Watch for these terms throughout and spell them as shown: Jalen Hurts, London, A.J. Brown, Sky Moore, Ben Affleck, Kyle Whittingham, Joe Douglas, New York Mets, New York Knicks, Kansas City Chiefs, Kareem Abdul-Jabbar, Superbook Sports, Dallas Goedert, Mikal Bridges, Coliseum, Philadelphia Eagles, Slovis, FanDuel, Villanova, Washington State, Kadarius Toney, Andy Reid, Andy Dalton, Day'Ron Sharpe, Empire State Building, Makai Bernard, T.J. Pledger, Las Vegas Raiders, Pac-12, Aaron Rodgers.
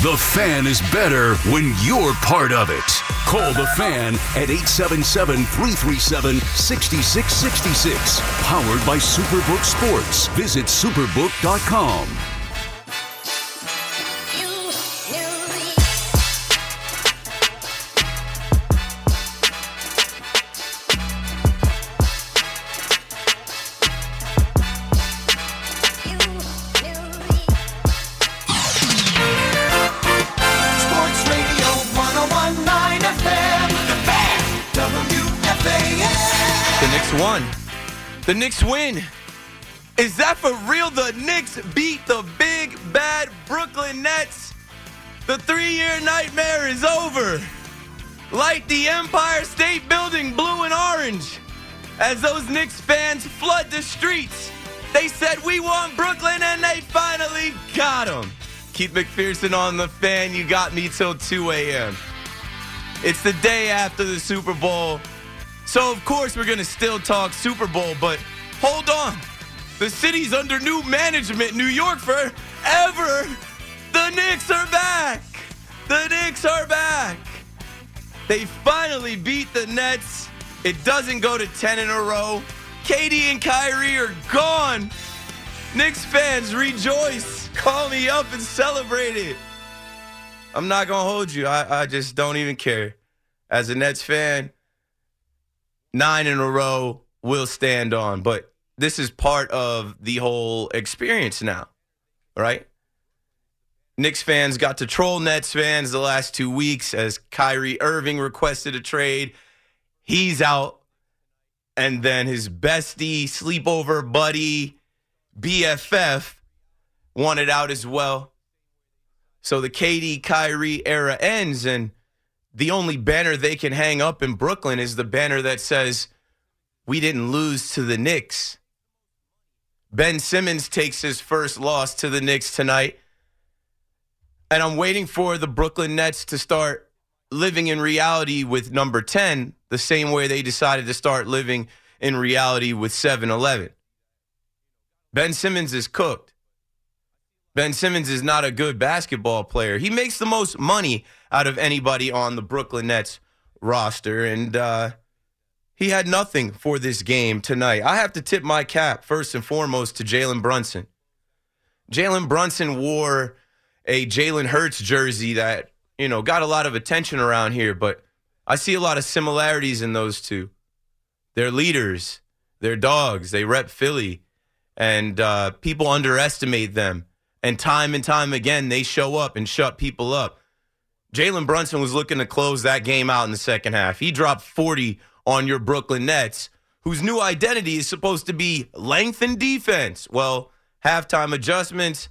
The fan is better when you're part of it. Call the fan at 877-337-6666. Powered by Superbook Sports. Visit superbook.com. The Knicks win. Is that for real? The Knicks beat the big, bad Brooklyn Nets. The three-year nightmare is over. Light the Empire State Building blue and orange as those Knicks fans flood the streets. They said, we want Brooklyn, and they finally got them. Keith McPherson on the fan. You got me till 2 a.m. It's the day after the Super Bowl. So, of course, we're going to still talk Super Bowl, but hold on. The city's under new management, New York forever. The Knicks are back. The Knicks are back. They finally beat the Nets. It doesn't go to 10 in a row. KD and Kyrie are gone. Knicks fans, rejoice. Call me up and celebrate it. I'm not going to hold you. I just don't even care. As a Nets fan, 9 in a row will stand on, but this is part of the whole experience now, right? Knicks fans got to troll Nets fans the last 2 weeks as Kyrie Irving requested a trade. He's out, and then his bestie, sleepover buddy, BFF, wanted out as well. So the KD Kyrie era ends, and the only banner they can hang up in Brooklyn is the banner that says, we didn't lose to the Knicks. Ben Simmons takes his first loss to the Knicks tonight. And I'm waiting for the Brooklyn Nets to start living in reality with number 10, the same way they decided to start living in reality with 7-Eleven. Ben Simmons is cooked. Ben Simmons is not a good basketball player. He makes the most money out of anybody on the Brooklyn Nets roster, and he had nothing for this game tonight. I have to tip my cap first and foremost to Jalen Brunson. Jalen Brunson wore a Jalen Hurts jersey that, got a lot of attention around here, but I see a lot of similarities in those two. They're leaders. They're dogs. They rep Philly, and people underestimate them. And time again, they show up and shut people up. Jalen Brunson was looking to close that game out in the second half. He dropped 40 on your Brooklyn Nets, whose new identity is supposed to be length and defense. Well, halftime adjustments,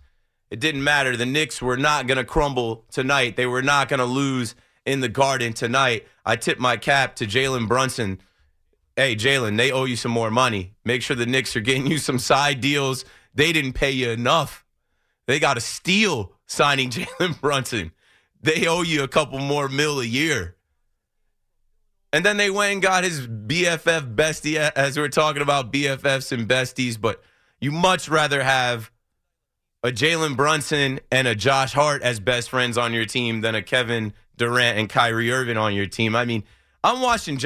it didn't matter. The Knicks were not going to crumble tonight. They were not going to lose in the Garden tonight. I tip my cap to Jalen Brunson. Hey, Jalen, they owe you some more money. Make sure the Knicks are getting you some side deals. They didn't pay you enough. They got a steal signing Jalen Brunson. They owe you a couple more mil a year. And then they went and got his BFF bestie, as we're talking about BFFs and besties. But you much rather have a Jalen Brunson and a Josh Hart as best friends on your team than a Kevin Durant and Kyrie Irving on your team. I mean, I'm watching,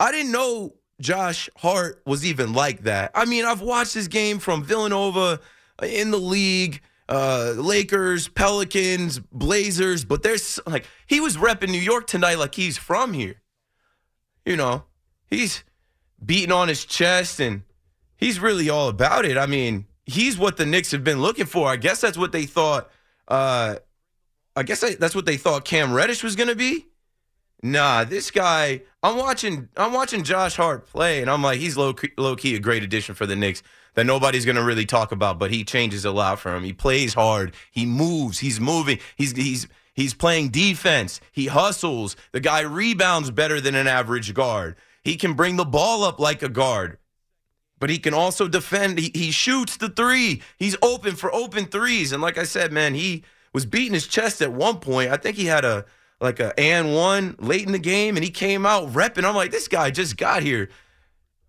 I didn't know Josh Hart was even like that. I mean, I've watched this game from Villanova in the league, Lakers, Pelicans, Blazers, but there's he was repping New York tonight like he's from here. He's beating on his chest and he's really all about it. I mean, he's what the Knicks have been looking for. I guess that's what they thought. That's what they thought Cam Reddish was going to be. Nah, this guy, I'm watching Josh Hart play, and I'm like, he's low-key a great addition for the Knicks that nobody's going to really talk about, but he changes a lot for him. He plays hard. He moves. He's moving. He's playing defense. He hustles. The guy rebounds better than an average guard. He can bring the ball up like a guard, but he can also defend. He shoots the three. He's open for open threes, and like I said, man, he was beating his chest at one point. I think he had a and one late in the game, and he came out repping. I'm like, this guy just got here.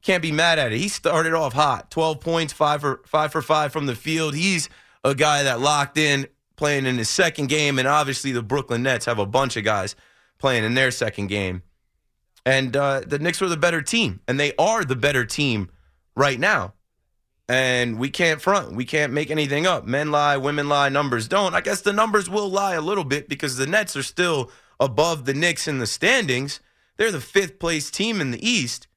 Can't be mad at it. He started off hot. 12 points, 5 for 5 from the field. He's a guy that locked in playing in his second game, and obviously the Brooklyn Nets have a bunch of guys playing in their second game. And the Knicks were the better team, and they are the better team right now. And we can't front. We can't make anything up. Men lie, women lie, numbers don't. I guess the numbers will lie a little bit because the Nets are still above the Knicks in the standings. They're the fifth-place team in the East.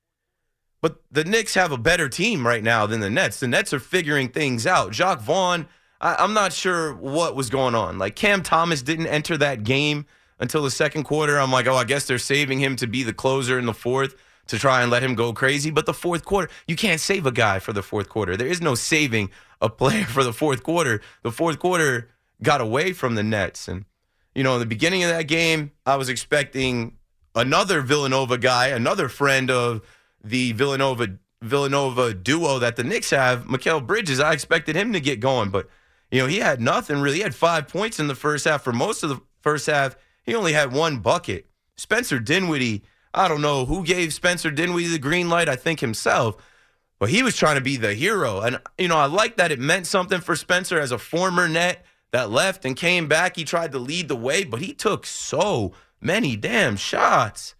But the Knicks have a better team right now than the Nets. The Nets are figuring things out. Jacques Vaughn, I'm not sure what was going on. Like, Cam Thomas didn't enter that game until the second quarter. I'm like, oh, I guess they're saving him to be the closer in the fourth to try and let him go crazy. But the fourth quarter, you can't save a guy for the fourth quarter. There is no saving a player for the fourth quarter. The fourth quarter got away from the Nets. And, you know, in the beginning of that game, I was expecting another Villanova guy, another friend of the Villanova duo that the Knicks have, Mikal Bridges. I expected him to get going. But, you know, he had nothing really. He had 5 points in the first half. For most of the first half, he only had one bucket. Spencer Dinwiddie, I don't know who gave Spencer Dinwiddie the green light, I think himself, but he was trying to be the hero. And, you know, I like that it meant something for Spencer as a former Net that left and came back. He tried to lead the way, but he took so many damn shots.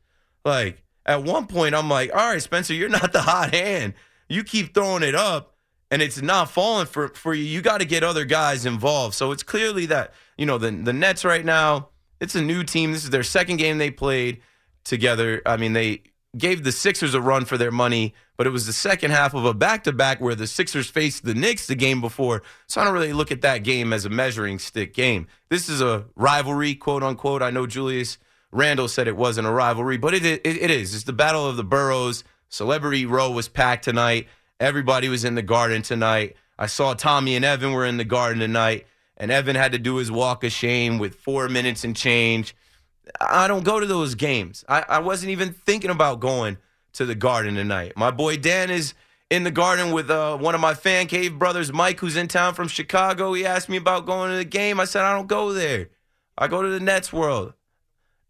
Like, at one point, I'm like, all right, Spencer, you're not the hot hand. You keep throwing it up, and it's not falling for you. You got to get other guys involved. So it's clearly that, you know, the Nets right now, it's a new team. This is their second game they played together. I mean, they gave the Sixers a run for their money, but it was the second half of a back-to-back where the Sixers faced the Knicks the game before. So I don't really look at that game as a measuring stick game. This is a rivalry, quote-unquote. I know Julius Randle said it wasn't a rivalry, but it is. It's the Battle of the Boroughs. Celebrity Row was packed tonight. Everybody was in the Garden tonight. I saw Tommy and Evan were in the Garden tonight, and Evan had to do his walk of shame with 4 minutes and change. I don't go to those games. I wasn't even thinking about going to the Garden tonight. My boy Dan is in the Garden with one of my fan cave brothers, Mike, who's in town from Chicago. He asked me about going to the game. I said, I don't go there. I go to the Nets World.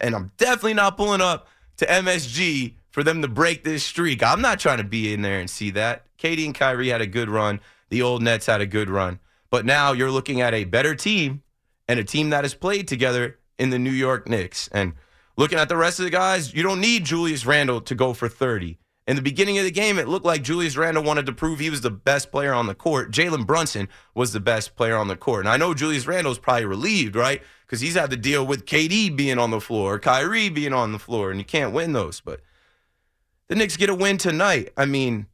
And I'm definitely not pulling up to MSG for them to break this streak. I'm not trying to be in there and see that. KD and Kyrie had a good run. The old Nets had a good run. But now you're looking at a better team and a team that has played together in the New York Knicks. And looking at the rest of the guys, you don't need Julius Randle to go for 30. In the beginning of the game, it looked like Julius Randle wanted to prove he was the best player on the court. Jalen Brunson was the best player on the court. And I know Julius Randle's probably relieved, right? Because he's had to deal with KD being on the floor, Kyrie being on the floor, and you can't win those. But the Knicks get a win tonight. I mean,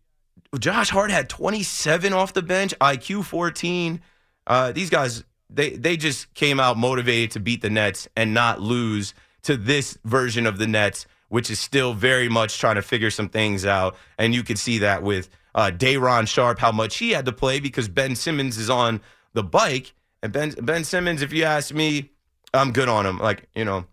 Josh Hart had 27 off the bench, IQ 14. These guys, They just came out motivated to beat the Nets and not lose to this version of the Nets, which is still very much trying to figure some things out. And you could see that with Day'Ron Sharpe, how much he had to play because Ben Simmons is on the bike. And Ben Simmons, if you ask me, I'm good on him. Like, you know,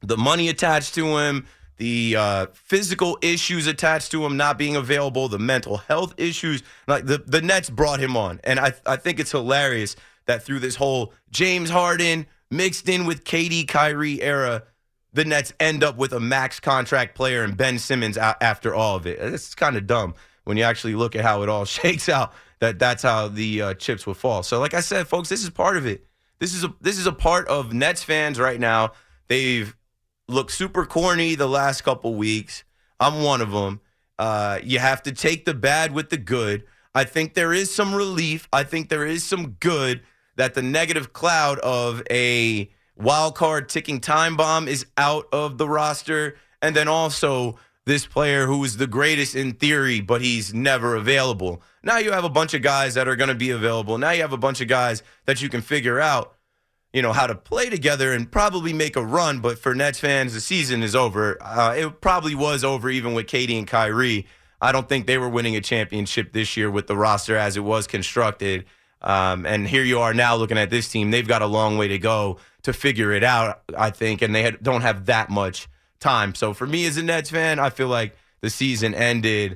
the money attached to him, the physical issues attached to him not being available, the mental health issues. Like, the Nets brought him on. And I think it's hilarious that through this whole James Harden mixed in with KD Kyrie era, the Nets end up with a max contract player and Ben Simmons after all of it. It's kind of dumb when you actually look at how it all shakes out, that's how the chips would fall. So like I said, folks, this is part of it. This is a part of Nets fans right now. They've looked super corny the last couple weeks. I'm one of them. You have to take the bad with the good. I think there is some relief. I think there is some good that the negative cloud of a wild card ticking time bomb is out of the roster. And then also this player who is the greatest in theory, but he's never available. Now you have a bunch of guys that are going to be available. Now you have a bunch of guys that you can figure out, you know, how to play together and probably make a run. But for Nets fans, the season is over. It probably was over even with KD and Kyrie. I don't think they were winning a championship this year with the roster as it was constructed. And here you are now looking at this team. They've got a long way to go to figure it out, I think, and they don't have that much time. So for me as a Nets fan, I feel like the season ended,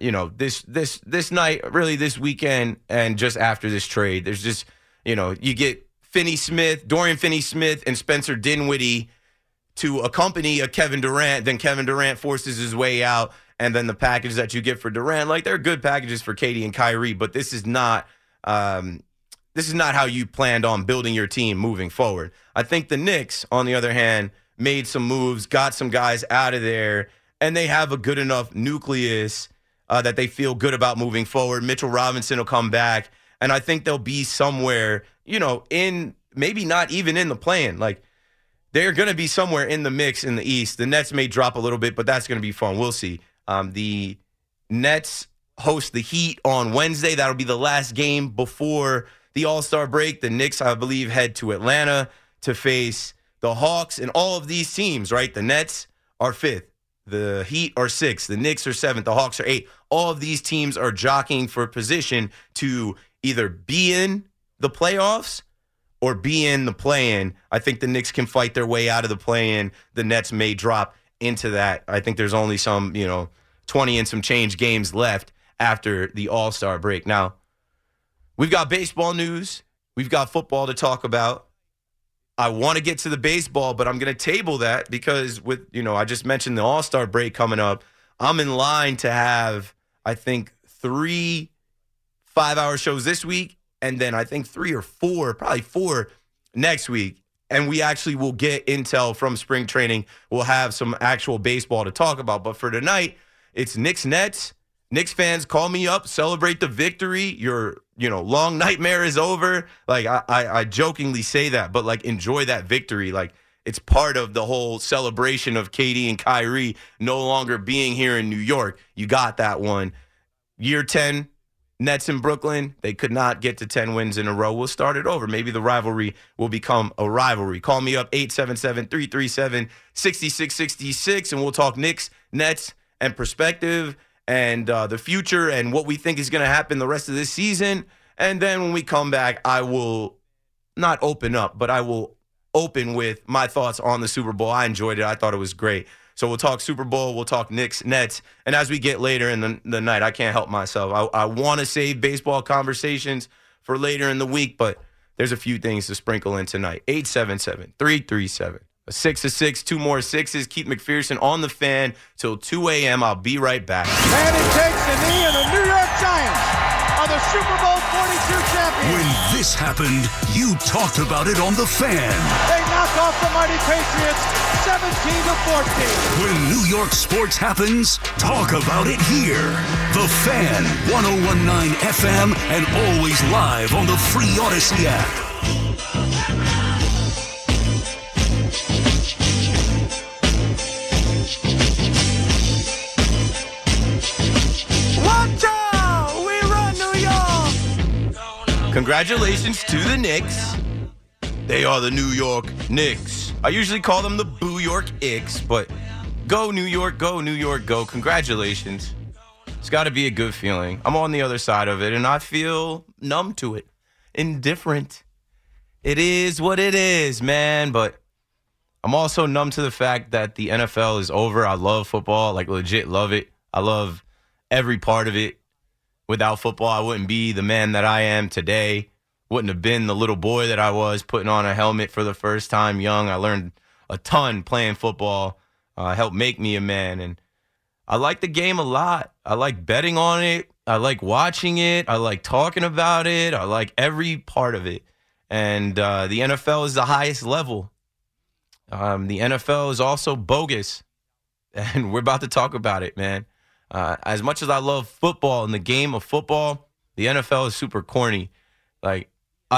you know, this night, really this weekend, and just after this trade. There's just, you know, you get Dorian Finney-Smith and Spencer Dinwiddie to accompany a Kevin Durant. Then Kevin Durant forces his way out. And then the package that you get for Durant, like, they're good packages for KD and Kyrie, but this is not this is not how you planned on building your team moving forward. I think the Knicks, on the other hand, made some moves, got some guys out of there, and they have a good enough nucleus that they feel good about moving forward. Mitchell Robinson will come back, and I think they'll be somewhere, you know, in maybe not even in the play-in. Like, they're going to be somewhere in the mix in the East. The Nets may drop a little bit, but that's going to be fun. We'll see. The Nets host the Heat on Wednesday. That'll be the last game before the All-Star break. The Knicks, I believe, head to Atlanta to face the Hawks. And all of these teams, right? The Nets are 5th. The Heat are 6th. The Knicks are 7th. The Hawks are 8th. All of these teams are jockeying for position to either be in the playoffs or be in the play-in. I think the Knicks can fight their way out of the play-in. The Nets may drop into that. I think there's only some, 20 and some change games left after the All-Star break. Now, we've got baseball news. We've got football to talk about. I want to get to the baseball, but I'm going to table that because with, I just mentioned the All-Star break coming up. I'm in line to have, I think, 3 5-hour shows this week, and then I think 3 or 4, probably 4 next week. And we actually will get intel from spring training. We'll have some actual baseball to talk about. But for tonight, it's Knicks Nets. Knicks fans, call me up, celebrate the victory. Your, long nightmare is over. Like, I jokingly say that, but, enjoy that victory. Like, it's part of the whole celebration of KD and Kyrie no longer being here in New York. You got that one. Year 10, Nets in Brooklyn, they could not get to 10 wins in a row. We'll start it over. Maybe the rivalry will become a rivalry. Call me up, 877-337-6666, and we'll talk Knicks, Nets, and perspective and the future and what we think is going to happen the rest of this season. And then when we come back, I will not open up, but I will open with my thoughts on the Super Bowl. I enjoyed it. I thought it was great. So we'll talk Super Bowl. We'll talk Knicks, Nets. And as we get later in the night, I can't help myself. I want to save baseball conversations for later in the week, but there's a few things to sprinkle in tonight. 877-337. 6-6, 2 more 6s. Keep McPherson on the fan till 2 a.m. I'll be right back. And it takes the knee, and the New York Giants are the Super Bowl 42 champions. When this happened, you talked about it on the fan. They knock off the mighty Patriots 17-14. When New York sports happens, talk about it here. The Fan, 101.9 FM, and always live on the free Odyssey app. Congratulations to the Knicks. They are the New York Knicks. I usually call them the Boo York Icks, but go New York, go New York, go. Congratulations. It's got to be a good feeling. I'm on the other side of it, and I feel numb to it, indifferent. It is what it is, man, but I'm also numb to the fact that the NFL is over. I love football, legit love it. I love every part of it. Without football, I wouldn't be the man that I am today. Wouldn't have been the little boy that I was, putting on a helmet for the first time young. I learned a ton playing football. Helped make me a man. And I like the game a lot. I like betting on it. I like watching it. I like talking about it. I like every part of it. And the NFL is the highest level. The NFL is also bogus. And we're about to talk about it, man. As much as I love football and the game of football, the NFL is super corny. I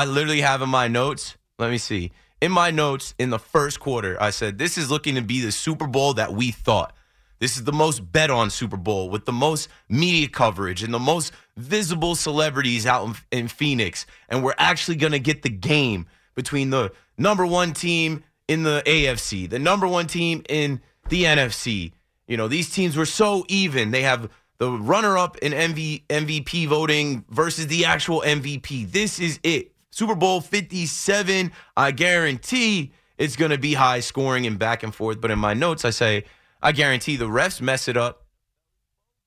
literally have in my notes, let me see. In my notes, in the first quarter, I said, this is looking to be the Super Bowl that we thought. This is the most bet on Super Bowl with the most media coverage and the most visible celebrities out in Phoenix. And we're actually going to get the game between the number one team in the AFC, the number one team in the NFC. These teams were so even. They have the runner-up in MVP voting versus the actual MVP. This is it. Super Bowl 57, I guarantee it's going to be high scoring and back and forth. But in my notes, I say, I guarantee the refs mess it up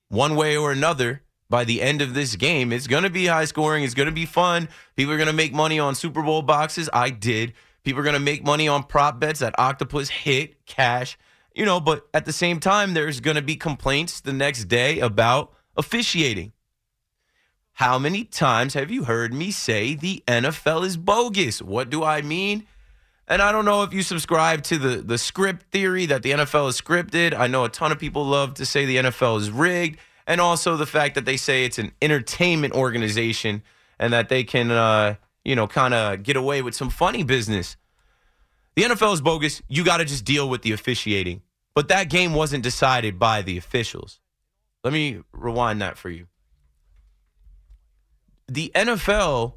one way or another by the end of this game. It's going to be high scoring. It's going to be fun. People are going to make money on Super Bowl boxes. I did. People are going to make money on prop bets that Octopus hit cash. But at the same time, there's going to be complaints the next day about officiating. How many times have you heard me say the NFL is bogus? What do I mean? And I don't know if you subscribe to the script theory that the NFL is scripted. I know a ton of people love to say the NFL is rigged. And also the fact that they say it's an entertainment organization and that they can, kind of get away with some funny business. The NFL is bogus. You got to just deal with the officiating. But that game wasn't decided by the officials. Let me rewind that for you. The NFL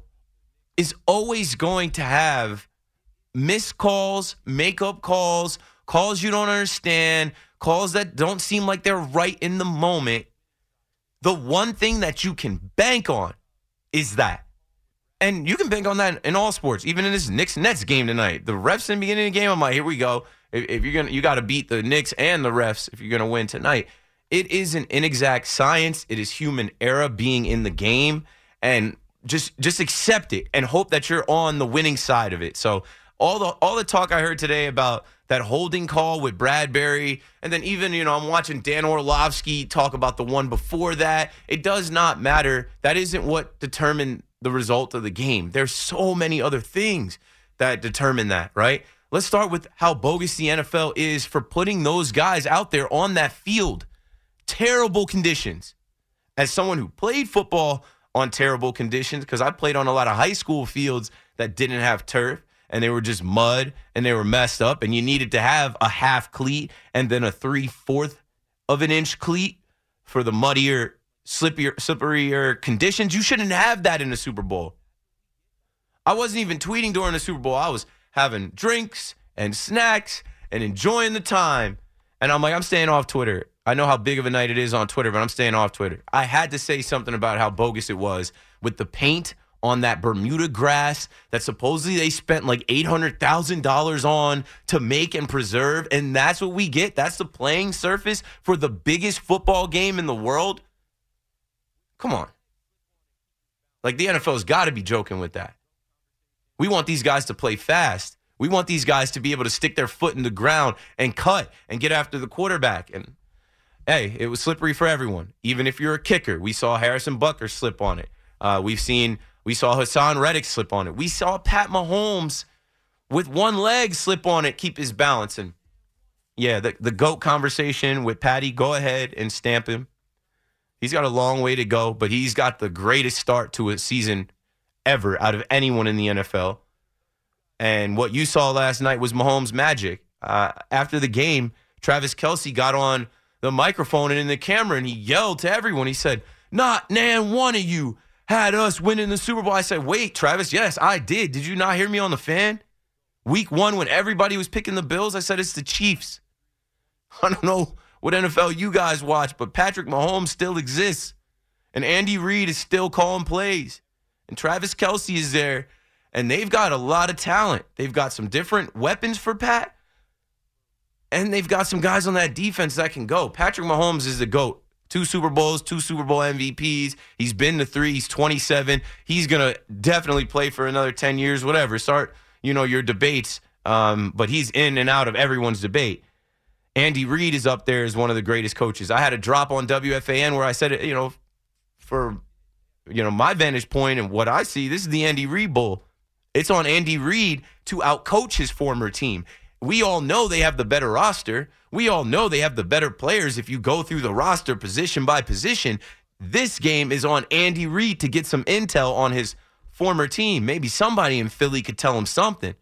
is always going to have missed calls, makeup calls, calls you don't understand, calls that don't seem like they're right in the moment. The one thing that you can bank on is that. And you can bank on that in all sports, even in this Knicks-Nets game tonight. The refs in the beginning of the game, I'm like, here we go. If you're gonna, you got to beat the Knicks and the refs if you're going to win tonight. It is an inexact science. It is human error being in the game. And just accept it and hope that you're on the winning side of it. So all the talk I heard today about that holding call with Bradbury, and then even, I'm watching Dan Orlovsky talk about the one before that. It does not matter. That isn't what determined the result of the game. There's so many other things that determine that, right? Let's start with how bogus the NFL is for putting those guys out there on that field. Terrible conditions. As someone who played football on terrible conditions, because I played on a lot of high school fields that didn't have turf, and they were just mud, and they were messed up, and you needed to have a half cleat and then a 3/4 of an inch cleat for the muddier, slipperier conditions. You shouldn't have that in the Super Bowl. I wasn't even tweeting during the Super Bowl. I was having drinks and snacks and enjoying the time. And I'm like, I'm staying off Twitter. I know how big of a night it is on Twitter, but I'm staying off Twitter. I had to say something about how bogus it was with the paint on that Bermuda grass that supposedly they spent like $800,000 on to make and preserve, and that's what we get? That's the playing surface for the biggest football game in the world? Come on. Like, the NFL's got to be joking with that. We want these guys to play fast. We want these guys to be able to stick their foot in the ground and cut and get after the quarterback. And, hey, it was slippery for everyone, even if you're a kicker. We saw Harrison Butker slip on it. We saw Hassan Reddick slip on it. We saw Pat Mahomes with one leg slip on it, keep his balance. And, yeah, the GOAT conversation with Patty, go ahead and stamp him. He's got a long way to go, but he's got the greatest start to a season ever out of anyone in the NFL. And what you saw last night was Mahomes' magic. After the game, Travis Kelce got on the microphone and in the camera, and he yelled to everyone. He said, "Not nan one of you had us winning the Super Bowl." I said, wait, Travis, yes, I did. Did you not hear me on the fan? Week one, when everybody was picking the Bills, I said, it's the Chiefs. I don't know what NFL you guys watch, but Patrick Mahomes still exists. And Andy Reid is still calling plays. And Travis Kelce is there. And they've got a lot of talent. They've got some different weapons for Pat. And they've got some guys on that defense that can go. Patrick Mahomes is the GOAT. 2 Super Bowls, 2 Super Bowl MVPs. He's been to 3. He's 27. He's going to definitely play for another 10 years, whatever. Start, your debates, but he's in and out of everyone's debate. Andy Reid is up there as one of the greatest coaches. I had a drop on WFAN where I said, my vantage point and what I see, this is the Andy Reid Bowl. It's on Andy Reid to outcoach his former team. We all know they have the better roster. We all know they have the better players if you go through the roster position by position. This game is on Andy Reid to get some intel on his former team. Maybe somebody in Philly could tell him something.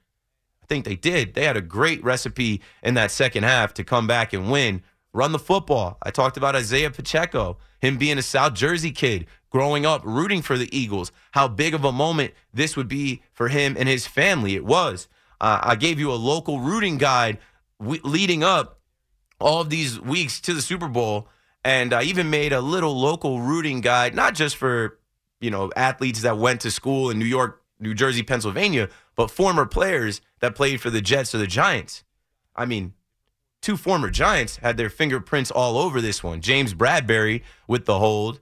I think they did. They had a great recipe in that second half to come back and win. Run the football. I talked about Isaiah Pacheco, him being a South Jersey kid, growing up, rooting for the Eagles, how big of a moment this would be for him and his family. It was. I gave you a local rooting guide leading up all of these weeks to the Super Bowl, and I even made a little local rooting guide, not just for, athletes that went to school in New York, New Jersey, Pennsylvania, but former players that played for the Jets or the Giants. I mean, two former Giants had their fingerprints all over this one. James Bradbury with the hold,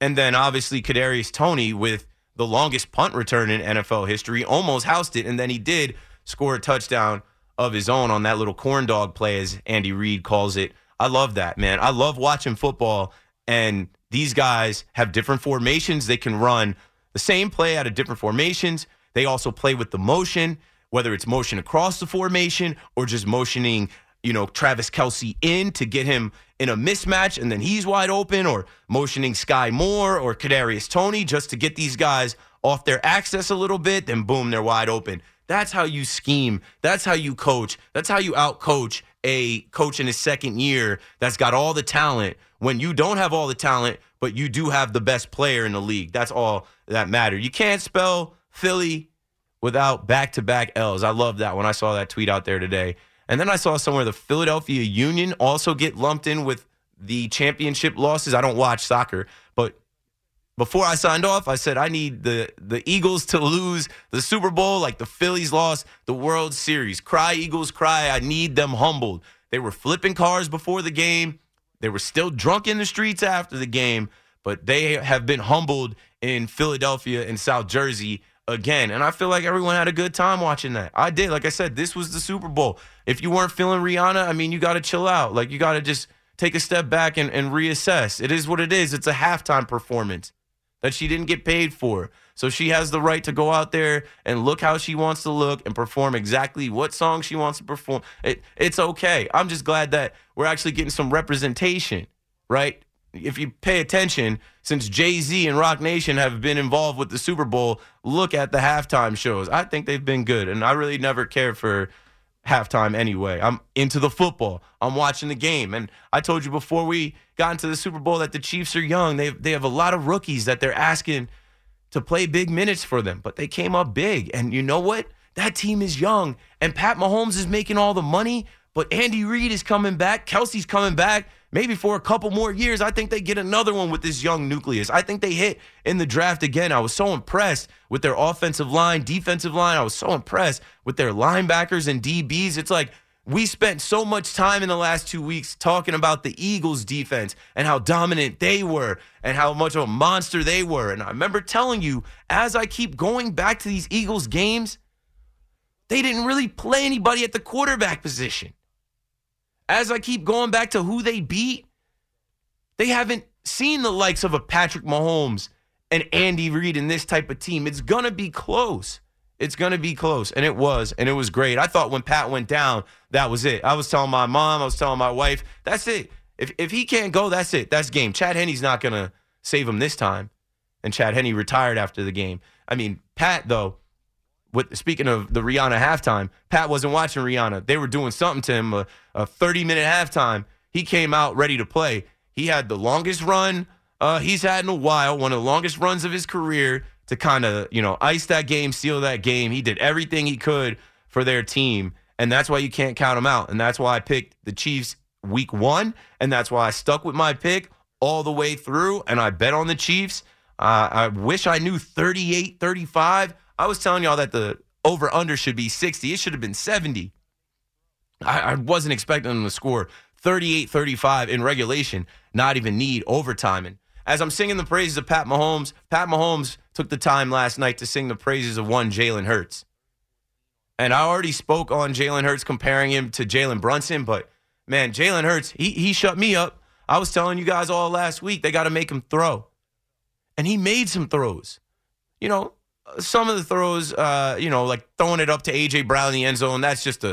and then obviously Kadarius Toney with the longest punt return in NFL history, almost housed it, and then he did score a touchdown of his own on that little corn dog play, as Andy Reid calls it. I love that, man. I love watching football and these guys have different formations. They can run the same play out of different formations. They also play with the motion, whether it's motion across the formation or just motioning, you know, Travis Kelce in to get him in a mismatch and then he's wide open, or motioning Sky Moore or Kadarius Toney just to get these guys off their access a little bit, then boom, they're wide open. That's how you scheme. That's how you coach. That's how you out-coach a coach in his second year that's got all the talent when you don't have all the talent, but you do have the best player in the league. That's all that matters. You can't spell Philly without back-to-back L's. I love that when I saw that tweet out there today. And then I saw somewhere the Philadelphia Union also get lumped in with the championship losses. I don't watch soccer, but before I signed off, I said I need the Eagles to lose the Super Bowl like the Phillies lost the World Series. Cry, Eagles, cry. I need them humbled. They were flipping cars before the game. They were still drunk in the streets after the game, but they have been humbled in Philadelphia and South Jersey again, and I feel like everyone had a good time watching that. I did. Like I said, this was the Super Bowl. If you weren't feeling Rihanna, I mean, you got to chill out. Like, you got to just take a step back and reassess. It is what it is. It's a halftime performance that she didn't get paid for. So she has the right to go out there and look how she wants to look and perform exactly what song she wants to perform. It's okay. I'm just glad that we're actually getting some representation, right? If you pay attention, since Jay-Z and Roc Nation have been involved with the Super Bowl, look at the halftime shows. I think they've been good, and I really never cared for halftime anyway. I'm into the football. I'm watching the game, and I told you before we got into the Super Bowl that the Chiefs are young. They have a lot of rookies that they're asking to play big minutes for them, but they came up big, and you know what? That team is young, and Pat Mahomes is making all the money, but Andy Reid is coming back. Kelsey's coming back. Maybe for a couple more years, I think they get another one with this young nucleus. I think they hit in the draft again. I was so impressed with their offensive line, defensive line. I was so impressed with their linebackers and DBs. It's like we spent so much time in the last 2 weeks talking about the Eagles' defense and how dominant they were and how much of a monster they were. And I remember telling you, as I keep going back to these Eagles games, they didn't really play anybody at the quarterback position. As I keep going back to who they beat, they haven't seen the likes of a Patrick Mahomes and Andy Reid in this type of team. It's going to be close. It's going to be close, and it was great. I thought when Pat went down, that was it. I was telling my mom, I was telling my wife, that's it. If he can't go, that's it. That's game. Chad Henney's not going to save him this time, and Chad Henne retired after the game. I mean, Pat, though, speaking of the Rihanna halftime, Pat wasn't watching Rihanna. They were doing something to him, a 30-minute halftime. He came out ready to play. He had the longest run he's had in a while, one of the longest runs of his career to kind of, you know, ice that game, seal that game. He did everything he could for their team, and that's why you can't count him out, and that's why I picked the Chiefs week 1, and that's why I stuck with my pick all the way through, and I bet on the Chiefs. I wish I knew 38-35. I was telling y'all that the over-under should be 60. It should have been 70. I wasn't expecting them to score 38-35 in regulation, not even need overtime. And as I'm singing the praises of Pat Mahomes took the time last night to sing the praises of one Jalen Hurts. And I already spoke on Jalen Hurts, comparing him to Jalen Brunson, but, man, Jalen Hurts, he shut me up. I was telling you guys all last week they got to make him throw. And he made some throws. You know, some of the throws, like throwing it up to A.J. Brown in the end zone, that's just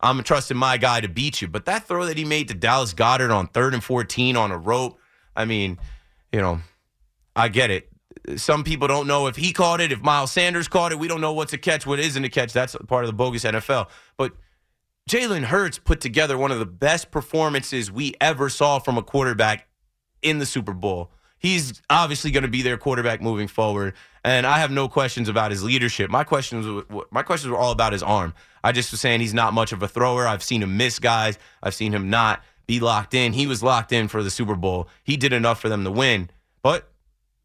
I'm trusting my guy to beat you. But that throw that he made to Dallas Goedert on 3rd and 14 on a rope, I mean, you know, I get it. Some people don't know if he caught it, if Miles Sanders caught it. We don't know what's a catch, what isn't a catch. That's part of the bogus NFL. But Jalen Hurts put together one of the best performances we ever saw from a quarterback in the Super Bowl. He's obviously going to be their quarterback moving forward, and I have no questions about his leadership. My questions were all about his arm. I just was saying he's not much of a thrower. I've seen him miss guys. I've seen him not be locked in. He was locked in for the Super Bowl. He did enough for them to win. But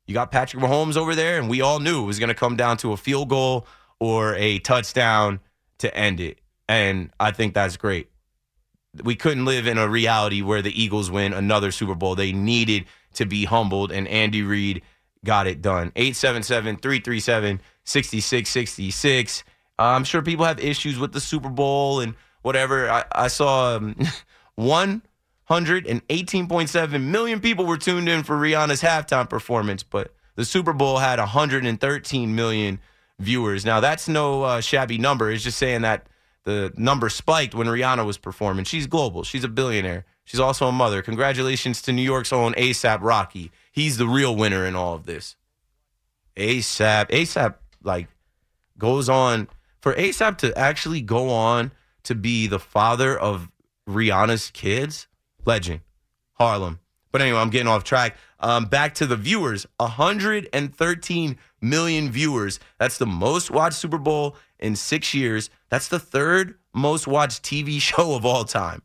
you got Patrick Mahomes over there, and we all knew it was going to come down to a field goal or a touchdown to end it, and I think that's great. We couldn't live in a reality where the Eagles win another Super Bowl. They needed to be humbled, and Andy Reid got it done. 877-337-6666. I'm sure people have issues with the Super Bowl and whatever. I saw one 118.7 million people were tuned in for Rihanna's halftime performance, but the Super Bowl had 113 million viewers. Now, that's no shabby number. It's just saying that the number spiked when Rihanna was performing. She's global. She's a billionaire. She's also a mother. Congratulations to New York's own A$AP Rocky. He's the real winner in all of this. A$AP, like, goes on. For A$AP to actually go on to be the father of Rihanna's kids, legend, Harlem. But anyway, I'm getting off track. Back to the viewers, 113 million viewers. That's the most watched Super Bowl in 6 years. That's the third most watched TV show of all time.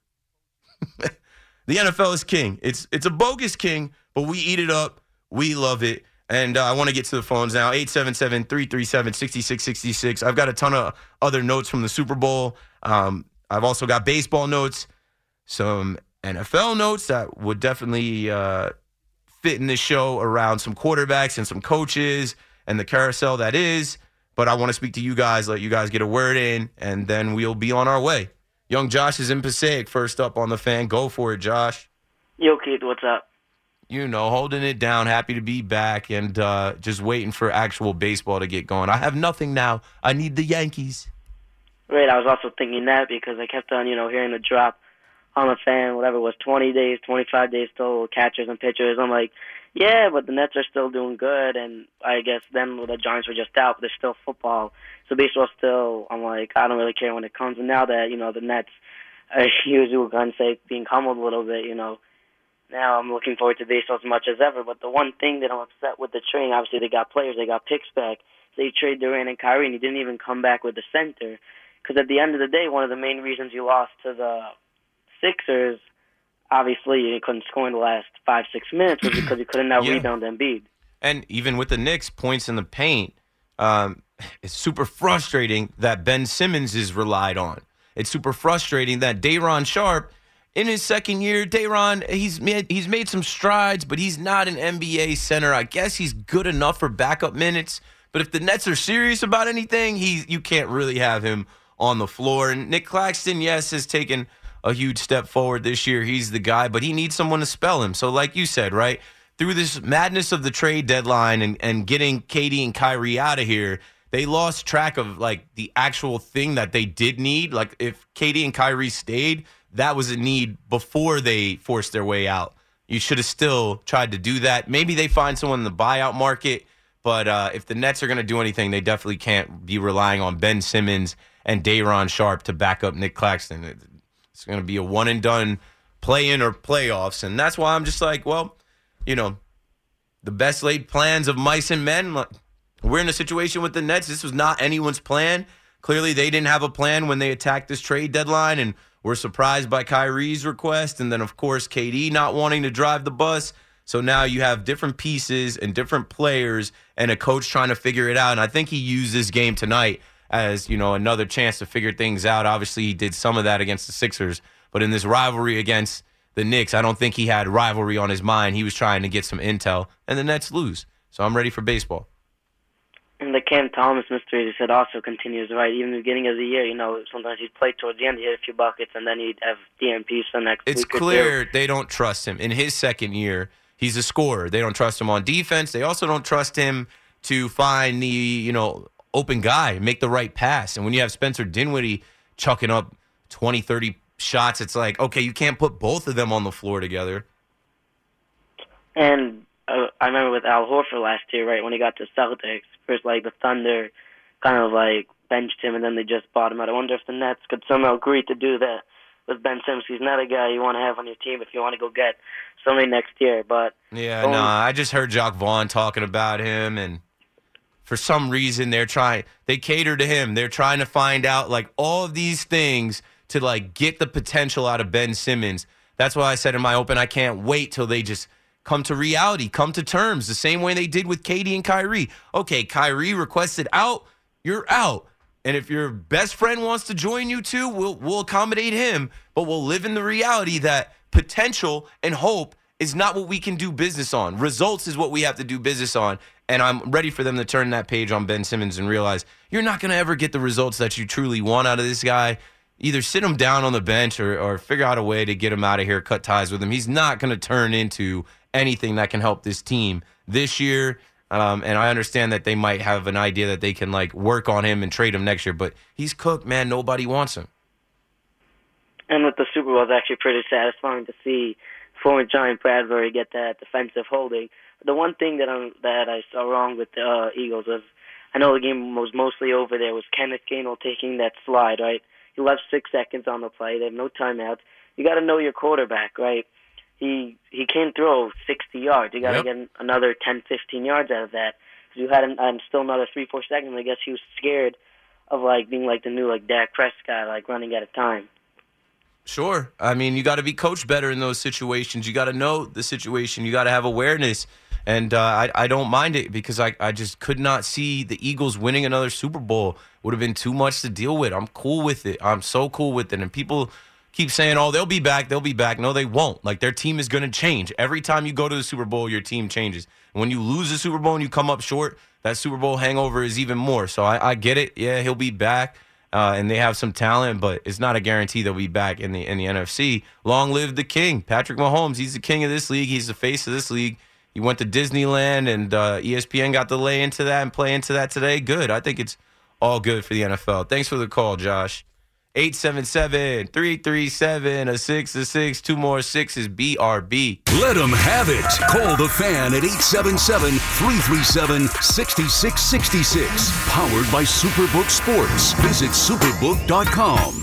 The NFL is king. It's a bogus king, but we eat it up. We love it. And I want to get to the phones now, 877-337-6666. I've got a ton of other notes from the Super Bowl. I've also got baseball notes, some NFL notes that would definitely fit in this show around some quarterbacks and some coaches and the carousel that is. But I want to speak to you guys, let you guys get a word in, and then we'll be on our way. Young Josh is in Passaic, first up on the fan. Go for it, Josh. Yo, kid, what's up? You know, holding it down, happy to be back, and just waiting for actual baseball to get going. I have nothing now. I need the Yankees. Right, I was also thinking that because I kept on, hearing the drop on the fan, whatever it was, 20 days, 25 days still, catchers and pitchers. I'm like, yeah, but the Nets are still doing good, and I guess then the Giants were just out, but there's still football. So baseball's still, I'm like, I don't really care when it comes. And now that, the Nets are usually going to say being humbled a little bit, now I'm looking forward to baseball as much as ever. But the one thing that I'm upset with the trading, obviously they got players, they got picks back. They trade Durant and Kyrie, and he didn't even come back with the center. Because at the end of the day, one of the main reasons you lost to the Sixers, obviously you couldn't score in the last 5-6 minutes was because you couldn't rebound Embiid. And even with the Knicks, points in the paint, it's super frustrating that Ben Simmons is relied on. It's super frustrating that Day'Ron Sharpe, in his second year, Day'Ron, he's made some strides, but he's not an NBA center. I guess he's good enough for backup minutes. But if the Nets are serious about anything, you can't really have him on the floor. And Nick Claxton, yes, has taken a huge step forward this year. He's the guy, but he needs someone to spell him. So like you said, right, through this madness of the trade deadline and getting KD and Kyrie out of here, they lost track of, like, the actual thing that they did need. Like, if KD and Kyrie stayed, that was a need before they forced their way out. You should have still tried to do that. Maybe they find someone in the buyout market, but if the Nets are going to do anything, they definitely can't be relying on Ben Simmons and Day'Ron Sharpe to back up Nick Claxton. It's going to be a one-and-done play-in or playoffs, and that's why I'm just like, well, the best laid plans of mice and men. Like, we're in a situation with the Nets. This was not anyone's plan. Clearly, they didn't have a plan when they attacked this trade deadline, and we're surprised by Kyrie's request, and then, of course, KD not wanting to drive the bus. So now you have different pieces and different players and a coach trying to figure it out, and I think he used this game tonight as, another chance to figure things out. Obviously, he did some of that against the Sixers, but in this rivalry against the Knicks, I don't think he had rivalry on his mind. He was trying to get some intel, and the Nets lose. So I'm ready for baseball. And the Cam Thomas mystery, as I said, also continues, right? Even the beginning of the year, sometimes he'd play towards the end, he'd hit a few buckets, and then he'd have DNPs for the next week. It's clear they don't trust him. In his second year, he's a scorer. They don't trust him on defense. They also don't trust him to find the, open guy, make the right pass. And when you have Spencer Dinwiddie chucking up 20, 30 shots, it's like, okay, you can't put both of them on the floor together. And I remember with Al Horford last year, right, when he got to Celtics, first, like, the Thunder kind of, like, benched him, and then they just bought him out. I wonder if the Nets could somehow agree to do that with Ben Simmons. He's not a guy you want to have on your team if you want to go get somebody next year. But yeah, I just heard Jacques Vaughn talking about him, and for some reason they cater to him. They're trying to find out, like, all of these things to, like, get the potential out of Ben Simmons. That's why I said in my open, I can't wait till they just come to reality, come to terms, the same way they did with KD and Kyrie. Okay, Kyrie requested out, you're out. And if your best friend wants to join you too, we'll accommodate him, but we'll live in the reality that potential and hope is not what we can do business on. Results is what we have to do business on, and I'm ready for them to turn that page on Ben Simmons and realize you're not going to ever get the results that you truly want out of this guy. either sit him down on the bench or figure out a way to get him out of here, cut ties with him. He's not going to turn into anything that can help this team this year. And I understand that they might have an idea that they can, like, work on him and trade him next year. But he's cooked, man. Nobody wants him. And with the Super Bowl, it's actually pretty satisfying to see former Giant Bradbury get that defensive holding. The one thing that I saw wrong with the Eagles was, I know the game was mostly over there, was Kenneth Gainwell taking that slide, right? He left 6 seconds on the play. They have no timeouts. You got to know your quarterback, right? He can't throw 60 yards. You got to get another 10, 15 yards out of that. You had still another 3-4 seconds. I guess he was scared of being the new Dak Prescott, running out of time. Sure. I mean, you got to be coached better in those situations. You got to know the situation. You got to have awareness. And I don't mind it because I just could not see the Eagles winning another Super Bowl. Would have been too much to deal with. I'm cool with it. I'm so cool with it. And people keep saying, oh, they'll be back. They'll be back. No, they won't. Their team is going to change. Every time you go to the Super Bowl, your team changes. And when you lose the Super Bowl and you come up short, that Super Bowl hangover is even more. So I get it. Yeah, he'll be back. And they have some talent, but it's not a guarantee they'll be back in the NFC. Long live the king, Patrick Mahomes. He's the king of this league. He's the face of this league. He went to Disneyland, and ESPN got to lay into that and play into that today. Good. I think it's all good for the NFL. Thanks for the call, Josh. 877-337-666. Two more sixes, BRB. Let them have it. Call the fan at 877-337-6666. Powered by Superbook Sports. Visit superbook.com.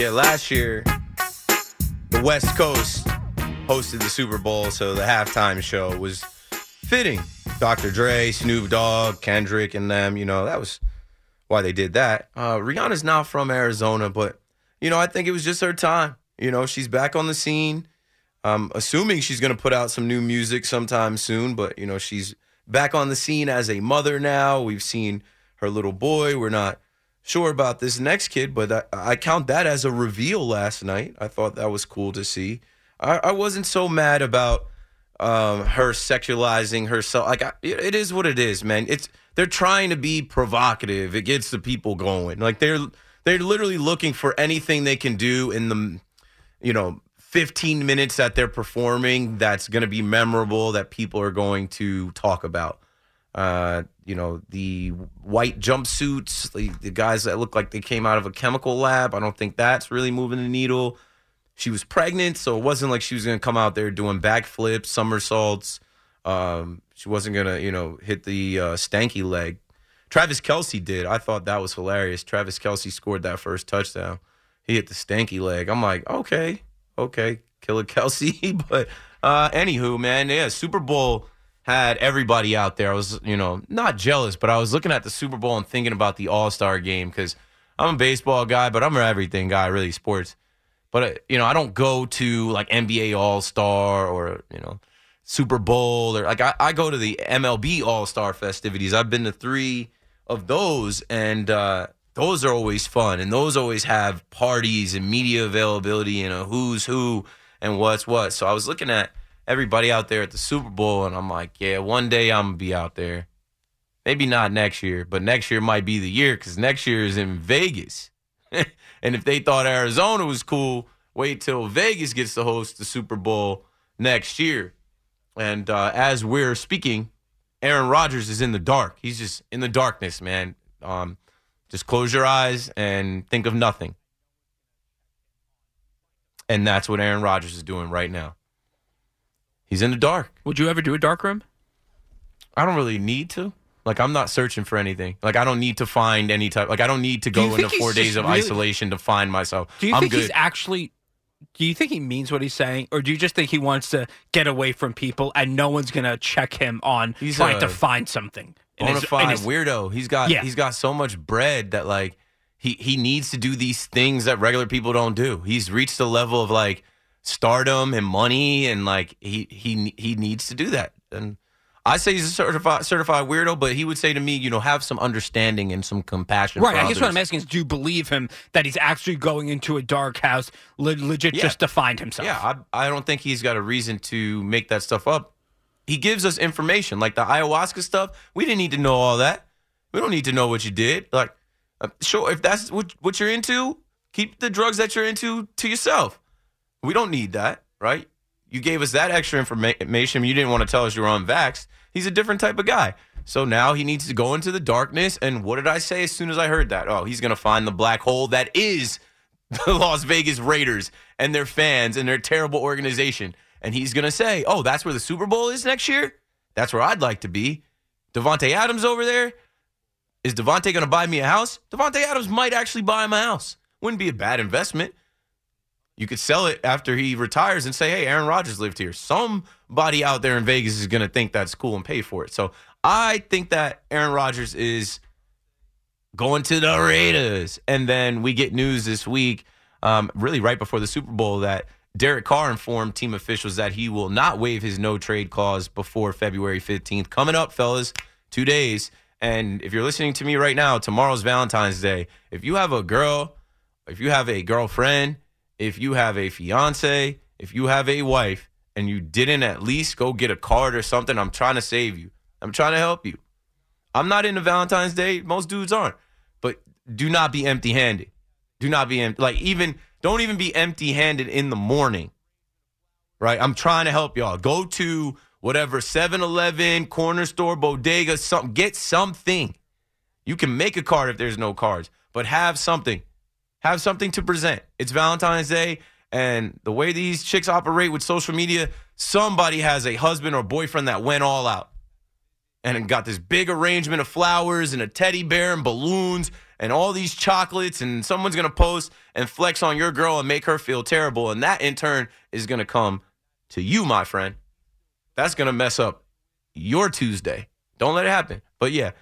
Yeah, last year, the West Coast hosted the Super Bowl, so the halftime show was fitting. Dr. Dre, Snoop Dogg, Kendrick, and them, that was why they did that. Rihanna's not from Arizona, but, I think it was just her time. She's back on the scene. Assuming she's going to put out some new music sometime soon, but, she's back on the scene as a mother now. We've seen her little boy. We're not sure about this next kid, but I count that as a reveal last night. I thought that was cool to see. I wasn't so mad about her sexualizing herself. It is what it is, man. They're trying to be provocative. It gets the people going. They're literally looking for anything they can do in the 15 minutes that they're performing that's going to be memorable, that people are going to talk about. The white jumpsuits, the guys that look like they came out of a chemical lab. I don't think that's really moving the needle. She was pregnant, so it wasn't like she was going to come out there doing backflips, somersaults. She wasn't going to, hit the stanky leg. Travis Kelce did. I thought that was hilarious. Travis Kelce scored that first touchdown. He hit the stanky leg. I'm like, okay, Killer Kelce. But anywho, man, yeah, Super Bowl had everybody out there. I was, not jealous, but I was looking at the Super Bowl and thinking about the All-Star game because I'm a baseball guy, but I'm an everything guy, really, sports. But, I don't go to, NBA All-Star or, Super Bowl. Or I go to the MLB All-Star festivities. I've been to 3 of those, and those are always fun. And those always have parties and media availability and a who's who and what's what. So I was looking at everybody out there at the Super Bowl, and I'm like, yeah, one day I'm going to be out there. Maybe not next year, but next year might be the year because next year is in Vegas. And if they thought Arizona was cool, wait till Vegas gets to host the Super Bowl next year. And as we're speaking, Aaron Rodgers is in the dark. He's just in the darkness, man. Just close your eyes and think of nothing. And that's what Aaron Rodgers is doing right now. He's in the dark. Would you ever do a dark room? I don't really need to. I'm not searching for anything. I don't need to find any type. I don't need to go into 4 days of isolation to find myself. Do you think he's actually... Do you think he means what he's saying? Or do you just think he wants to get away from people and no one's going to check him on trying to find something? Bonafide weirdo. He's got so much bread that, he needs to do these things that regular people don't do. He's reached a level of, stardom and money, and, he needs to do that. And I say he's a certified weirdo, but he would say to me, have some understanding and some compassion. Right. I guess what I'm asking is, do you believe him that he's actually going into a dark house legit just to find himself? Yeah, I don't think he's got a reason to make that stuff up. he gives us information. Like the ayahuasca stuff, we didn't need to know all that. We don't need to know what you did. Like, sure, if that's what you're into, keep the drugs that you're into to yourself. We don't need that, right? You gave us that extra information. You didn't want to tell us you were unvaxxed. He's a different type of guy. So now he needs to go into the darkness. And what did I say as soon as I heard that? Oh, he's going to find the black hole that is the Las Vegas Raiders and their fans and their terrible organization. And he's going to say, oh, that's where the Super Bowl is next year? That's where I'd like to be. Devontae Adams over there? Is Devontae going to buy me a house? Devontae Adams might actually buy him a house. Wouldn't be a bad investment. You could sell it after he retires and say, hey, Aaron Rodgers lived here. Somebody out there in Vegas is going to think that's cool and pay for it. So I think that Aaron Rodgers is going to the Raiders. And then we get news this week, really right before the Super Bowl, that Derek Carr informed team officials that he will not waive his no-trade clause before February 15th. Coming up, fellas, 2 days. And if you're listening to me right now, tomorrow's Valentine's Day. If you have a girl, if you have a girlfriend, if you have a fiance, if you have a wife, and you didn't at least go get a card or something, I'm trying to save you. I'm trying to help you. I'm not into Valentine's Day. Most dudes aren't. But do not be empty-handed. Do not be empty. Like, even don't even be empty-handed in the morning, right? I'm trying to help y'all. Go to whatever 7-Eleven, corner store, bodega, something. Get something. You can make a card if there's no cards, but have something. Have something to present. It's Valentine's Day, and the way these chicks operate with social media, somebody has a husband or boyfriend that went all out and got this big arrangement of flowers and a teddy bear and balloons and all these chocolates, and someone's going to post and flex on your girl and make her feel terrible, and that, in turn, is going to come to you, my friend. That's going to mess up your Tuesday. Don't let it happen. But, yeah,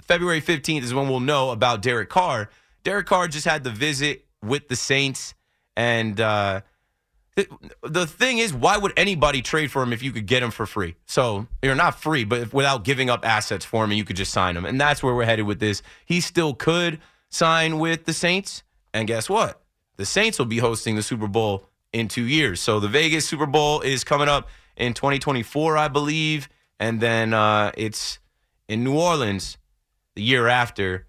February 15th is when we'll know about Derek Carr. Derek Carr just had the visit with the Saints, and the thing is, why would anybody trade for him if you could get him for free? So, you're not free, but without giving up assets for him, and you could just sign him, and that's where we're headed with this. He still could sign with the Saints, and guess what? The Saints will be hosting the Super Bowl in 2 years, so the Vegas Super Bowl is coming up in 2024, I believe, and then it's in New Orleans the year after.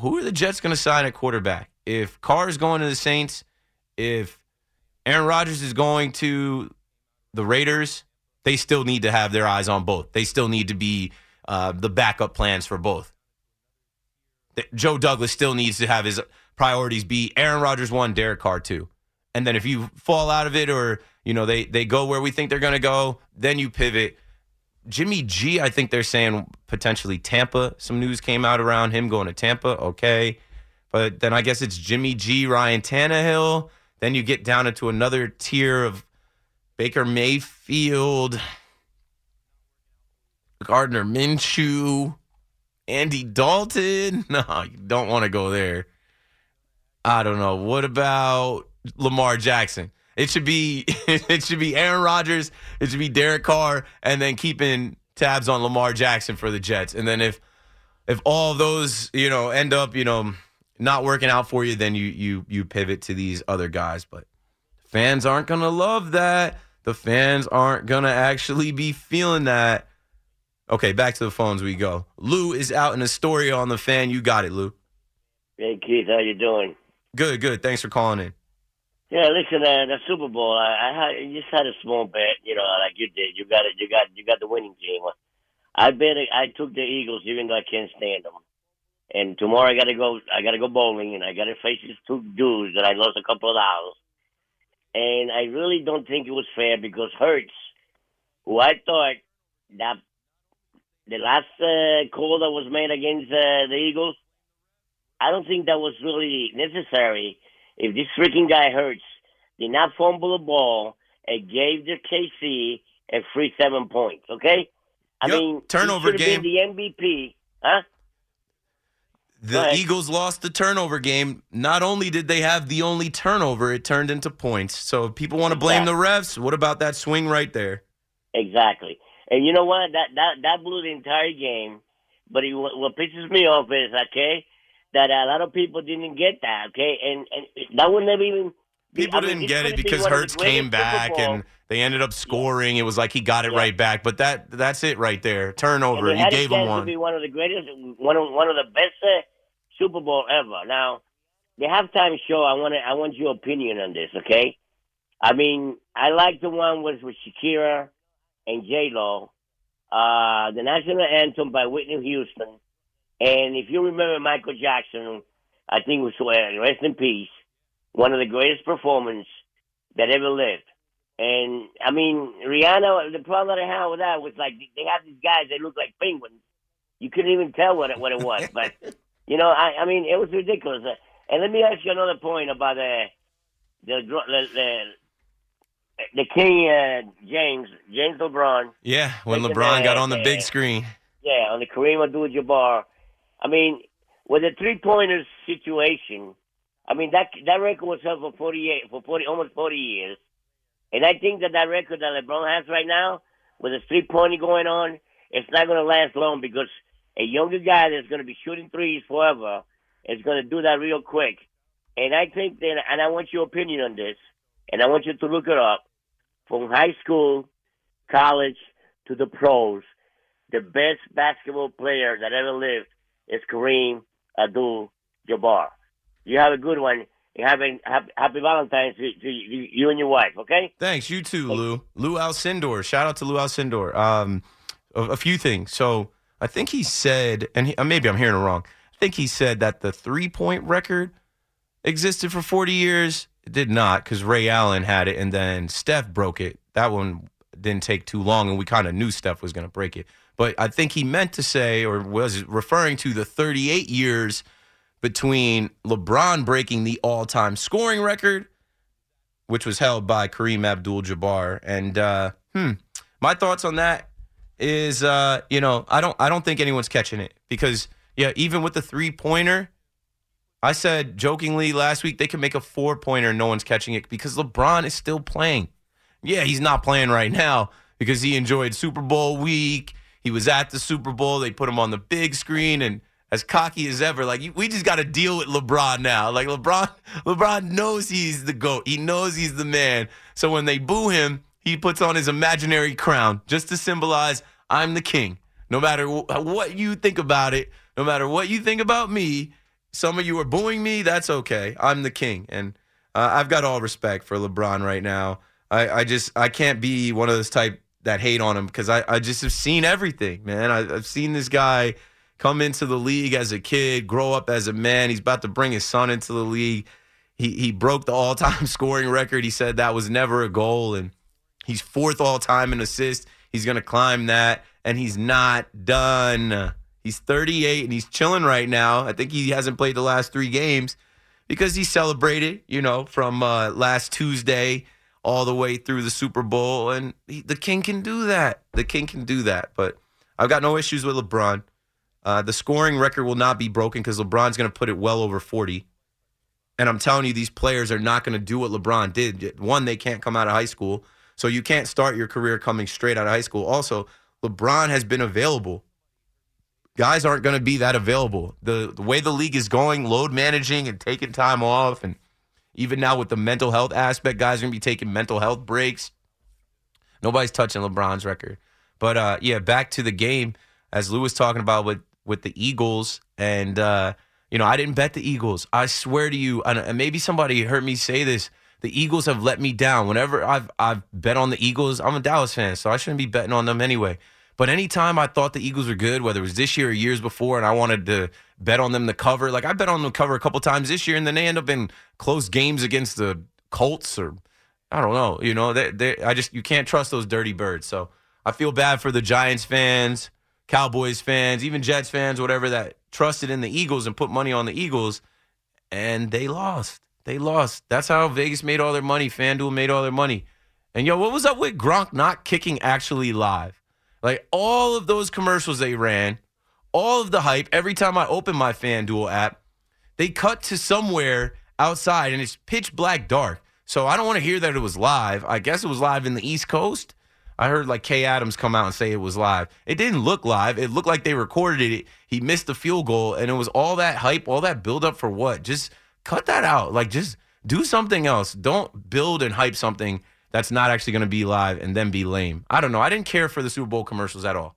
Who are the Jets going to sign at quarterback? If Carr is going to the Saints, if Aaron Rodgers is going to the Raiders, they still need to have their eyes on both. They still need to be the backup plans for both. Joe Douglas still needs to have his priorities be Aaron Rodgers 1, Derek Carr 2. And then if you fall out of it or, you know, they go where we think they're going to go, then you pivot. Jimmy G, I think they're saying potentially Tampa. Some news came out around him going to Tampa. Okay. But then I guess it's Jimmy G, Ryan Tannehill. Then you get down into another tier of Baker Mayfield, Gardner Minshew, Andy Dalton. No, you don't want to go there. I don't know. What about Lamar Jackson? It should be Aaron Rodgers, it should be Derek Carr, and then keeping tabs on Lamar Jackson for the Jets. And then if all of those, you know, end up, you know, not working out for you, then you pivot to these other guys. But fans aren't going to love that. The fans aren't going to actually be feeling that. Okay, back to the phones we go. Lou is out in Astoria on the fan. You got it, Lou. Hey, Keith, how you doing? Good. Thanks for calling in. Yeah, listen, the Super Bowl, I just had a small bet, you know, like you did. You got it. You got the winning team. I took the Eagles, even though I can't stand them. And tomorrow I gotta go bowling, and I gotta face these two dudes that I lost a couple of dollars. And I really don't think it was fair because Hurts, who I thought that the last call that was made against the Eagles, I don't think that was really necessary. If this freaking guy Hurts did not fumble the ball and gave the KC a free 7 points, okay? I mean, turnover game. The MVP, huh? The Eagles lost the turnover game. Not only did they have the only turnover, it turned into points. So if people want to blame the refs, what about that swing right there? Exactly. And you know what? That blew the entire game. But what pisses me off is, okay, that a lot of people didn't get that, okay? And that would never even People didn't get it because Hurts came back and they ended up scoring. It was like he got it right back. But that's it right there. Turnover. You gave him one. It would be one of the greatest, one of the best Super Bowl ever. Now, the halftime show, I want your opinion on this, okay? I mean, I like the one was with Shakira and J-Lo, the National Anthem by Whitney Houston. And if you remember Michael Jackson, I think it was Rest in Peace, one of the greatest performances that ever lived. And, I mean, Rihanna, the problem I had with that was, like, they have these guys that look like penguins. You couldn't even tell what it was. But, you know, I mean, it was ridiculous. And let me ask you another point about the King James LeBron. Yeah, when LeBron got on the big screen. Yeah, on the Kareem Abdul-Jabbar. I mean, with the three-pointers situation, I mean, that record was held for almost 40 years. And I think that record that LeBron has right now, with his three-pointer going on, it's not going to last long because a younger guy that's going to be shooting threes forever is going to do that real quick. And I think that, and I want your opinion on this, and I want you to look it up, from high school, college, to the pros, the best basketball player that ever lived is Kareem Abdul-Jabbar. You have a good one. Happy Valentine's to you and your wife, okay? Thanks. You too, Lou. Lou Alcindor. Shout out to Lou Alcindor. A few things. So I think he said, and maybe I'm hearing it wrong, I think he said that the three-point record existed for 40 years. It did not, because Ray Allen had it, and then Steph broke it. That one didn't take too long, and we kind of knew Steph was going to break it. But I think he meant to say, or was referring to, the 38 years between LeBron breaking the all-time scoring record, which was held by Kareem Abdul-Jabbar. And my thoughts on that is, you know, I don't think anyone's catching it. Because, yeah, even with the three-pointer, I said jokingly last week they can make a four-pointer and no one's catching it because LeBron is still playing. Yeah, he's not playing right now because he enjoyed Super Bowl week. He was at the Super Bowl. They put him on the big screen and as cocky as ever, like, we just got to deal with LeBron now. Like, LeBron knows he's the GOAT. He knows he's the man. So when they boo him, he puts on his imaginary crown just to symbolize, I'm the king. No matter what you think about it, no matter what you think about me, some of you are booing me, that's okay. I'm the king. And I've got all respect for LeBron right now. I can't be one of those type that hate on him because I just have seen everything, man. I've seen this guy come into the league as a kid, grow up as a man. He's about to bring his son into the league. He broke the all-time scoring record. He said that was never a goal, and he's fourth all-time in assists. He's going to climb that, and he's not done. He's 38, and he's chilling right now. I think he hasn't played the last three games because he celebrated, you know, from last Tuesday all the way through the Super Bowl, and the king can do that. The king can do that, but I've got no issues with LeBron. The scoring record will not be broken because LeBron's going to put it well over 40. And I'm telling you, these players are not going to do what LeBron did. One, they can't come out of high school. So you can't start your career coming straight out of high school. Also, LeBron has been available. Guys aren't going to be that available. The way the league is going, load managing and taking time off, and even now with the mental health aspect, guys are going to be taking mental health breaks. Nobody's touching LeBron's record. But, yeah, back to the game, as Lou was talking about with the Eagles, and, you know, I didn't bet the Eagles. I swear to you, and maybe somebody heard me say this, the Eagles have let me down. Whenever I've bet on the Eagles, I'm a Dallas fan, so I shouldn't be betting on them anyway. But anytime I thought the Eagles were good, whether it was this year or years before, and I wanted to bet on them to cover, like I bet on them to cover a couple times this year, and then they end up in close games against the Colts, or I don't know, you know, you can't trust those dirty birds. So I feel bad for the Giants fans, Cowboys fans, even Jets fans, whatever, that trusted in the Eagles and put money on the Eagles, and they lost. They lost. That's how Vegas made all their money. FanDuel made all their money. And, yo, what was up with Gronk not kicking actually live? Like, all of those commercials they ran, all of the hype, every time I open my FanDuel app, they cut to somewhere outside, and it's pitch black dark. So I don't want to hear that it was live. I guess it was live in the East Coast. I heard, like, Kay Adams come out and say it was live. It didn't look live. It looked like they recorded it. He missed the field goal, and it was all that hype, all that buildup for what? Just cut that out. Like, just Do something else. Don't build and hype something that's not actually going to be live and then be lame. I don't know. I didn't care for the Super Bowl commercials at all.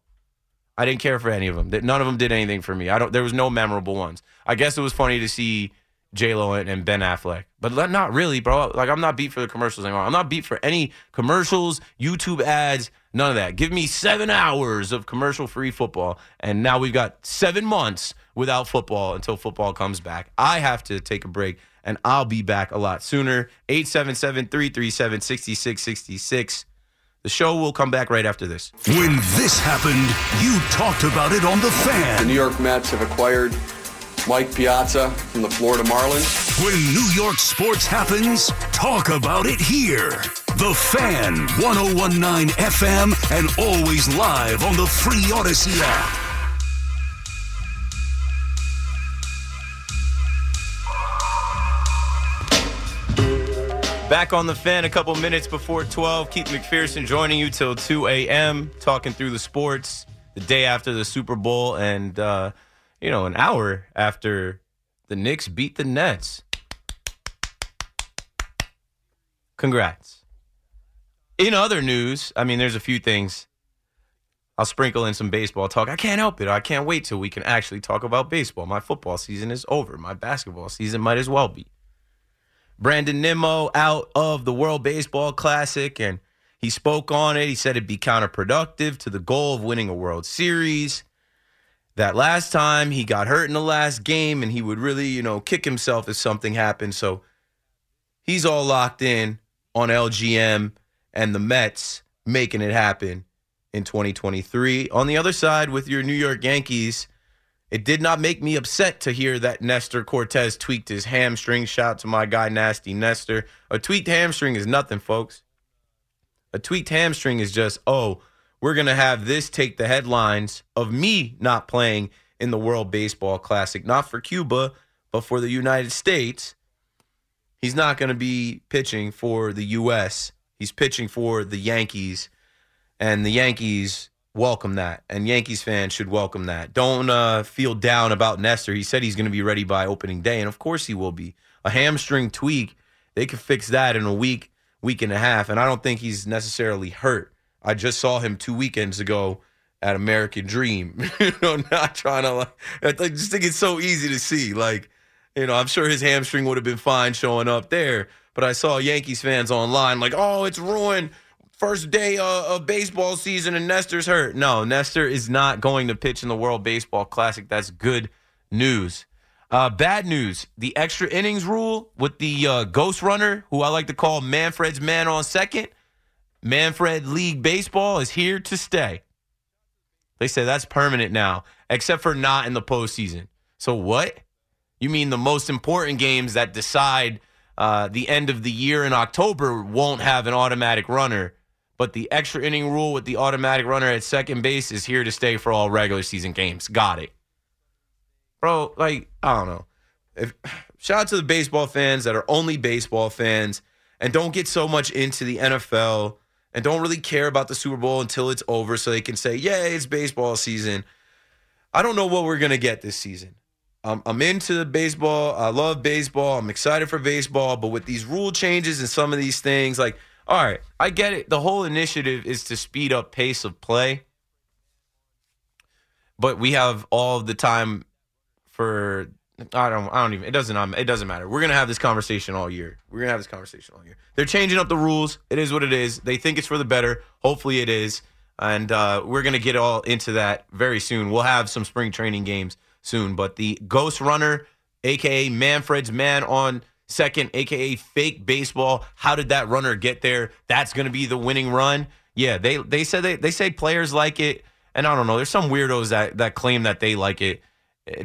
I didn't care for any of them. None of them did anything for me. There was no memorable ones. I guess it was funny to see J-Lo and Ben Affleck. But not really, bro. Like, I'm not beat for the commercials anymore. I'm not beat for any commercials, YouTube ads, none of that. Give me 7 hours of commercial-free football, and now we've got 7 months without football until football comes back. I have to take a break, and I'll be back a lot sooner. 877-337-6666. The show will come back right after this. When this happened, you talked about it on The Fan. The New York Mets have acquired Mike Piazza from the Florida Marlins. When New York sports happens, talk about it here. The Fan, 101.9 FM, and always live on the free Odyssey app. Back on The Fan a couple minutes before 12. Keith McPherson joining you till 2 a.m. Talking through the sports the day after the Super Bowl and, an hour after the Knicks beat the Nets. Congrats. In other news, there's a few things. I'll sprinkle in some baseball talk. I can't help it. I can't wait till we can actually talk about baseball. My football season is over. My basketball season might as well be. Brandon Nimmo out of the World Baseball Classic, and he spoke on it. He said it'd be counterproductive to the goal of winning a World Series. That last time he got hurt in the last game, and he would really, kick himself if something happened. So he's all locked in on LGM and the Mets making it happen in 2023. On the other side, with your New York Yankees, it did not make me upset to hear that Nestor Cortez tweaked his hamstring. Shout out to my guy, Nasty Nestor. A tweaked hamstring is nothing, folks. A tweaked hamstring is just, we're going to have this take the headlines of me not playing in the World Baseball Classic. Not for Cuba, but for the United States. He's not going to be pitching for the U.S. He's pitching for the Yankees, and the Yankees welcome that, and Yankees fans should welcome that. Don't feel down about Nestor. He said he's going to be ready by opening day, and of course he will be. A hamstring tweak, they could fix that in a week, week and a half, and I don't think he's necessarily hurt. I just saw him 2 weekends ago at American Dream. Not trying to, I just think it's so easy to see. I'm sure his hamstring would have been fine showing up there, but I saw Yankees fans online it's ruined. First day of baseball season and Nestor's hurt. No, Nestor is not going to pitch in the World Baseball Classic. That's good news. Bad news, the extra innings rule with the ghost runner, who I like to call Manfred's man on second. Manfred League Baseball is here to stay. They say that's permanent now, except for not in the postseason. So what? You mean the most important games that decide the end of the year in October won't have an automatic runner? But the extra inning rule with the automatic runner at second base is here to stay for all regular season games. Got it. Bro, I don't know. Shout out to the baseball fans that are only baseball fans and don't get so much into the NFL and don't really care about the Super Bowl until it's over so they can say, yeah, it's baseball season. I don't know what we're going to get this season. I'm into baseball. I love baseball. I'm excited for baseball. But with these rule changes and some of these things, all right, I get it. The whole initiative is to speed up pace of play. But we have all the time for it doesn't matter. We're going to have this conversation all year. They're changing up the rules. It is what it is. They think it's for the better. Hopefully it is. And we're going to get all into that very soon. We'll have some spring training games soon. But the ghost runner, a.k.a. Manfred's man on second, a.k.a. fake baseball. How did that runner get there? That's going to be the winning run. Yeah, they said they say players like it, and I don't know. There's some weirdos that claim that they like it.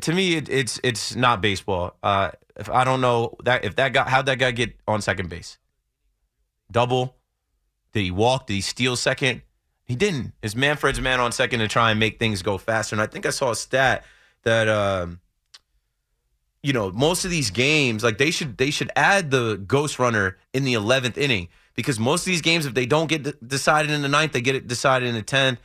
To me, it's not baseball. If I don't know that if that guy, how'd that guy get on second base? Double? Did he walk? Did he steal second? He didn't. It's Manfred's man on second to try and make things go faster. And I think I saw a stat that most of these games, they should add the ghost runner in the 11th inning, because most of these games, if they don't get decided in the 9th, they get it decided in the 10th.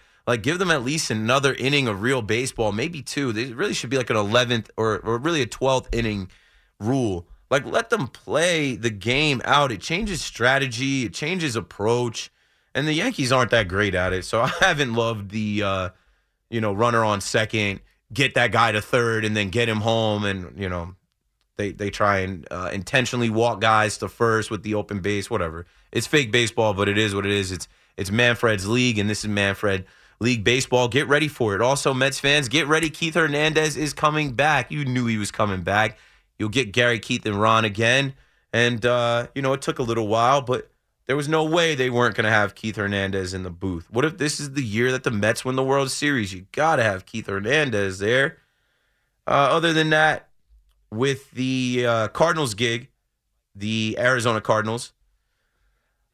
Give them at least another inning of real baseball, maybe two. They really should be an 11th or really a 12th inning rule Like, let them play the game out. It changes strategy. It changes approach. And the Yankees aren't that great at it. So I haven't loved the, runner on second, get that guy to third, and then get him home. And, they try and intentionally walk guys to first with the open base, whatever. It's fake baseball, but it is what it is. It's Manfred's league, and this is Manfred League Baseball. Get ready for it. Also, Mets fans, get ready. Keith Hernandez is coming back. You knew he was coming back. You'll get Gary, Keith, and Ron again. And, it took a little while, but there was no way they weren't going to have Keith Hernandez in the booth. What if this is the year that the Mets win the World Series? You got to have Keith Hernandez there. Other than that, with the Cardinals gig, the Arizona Cardinals,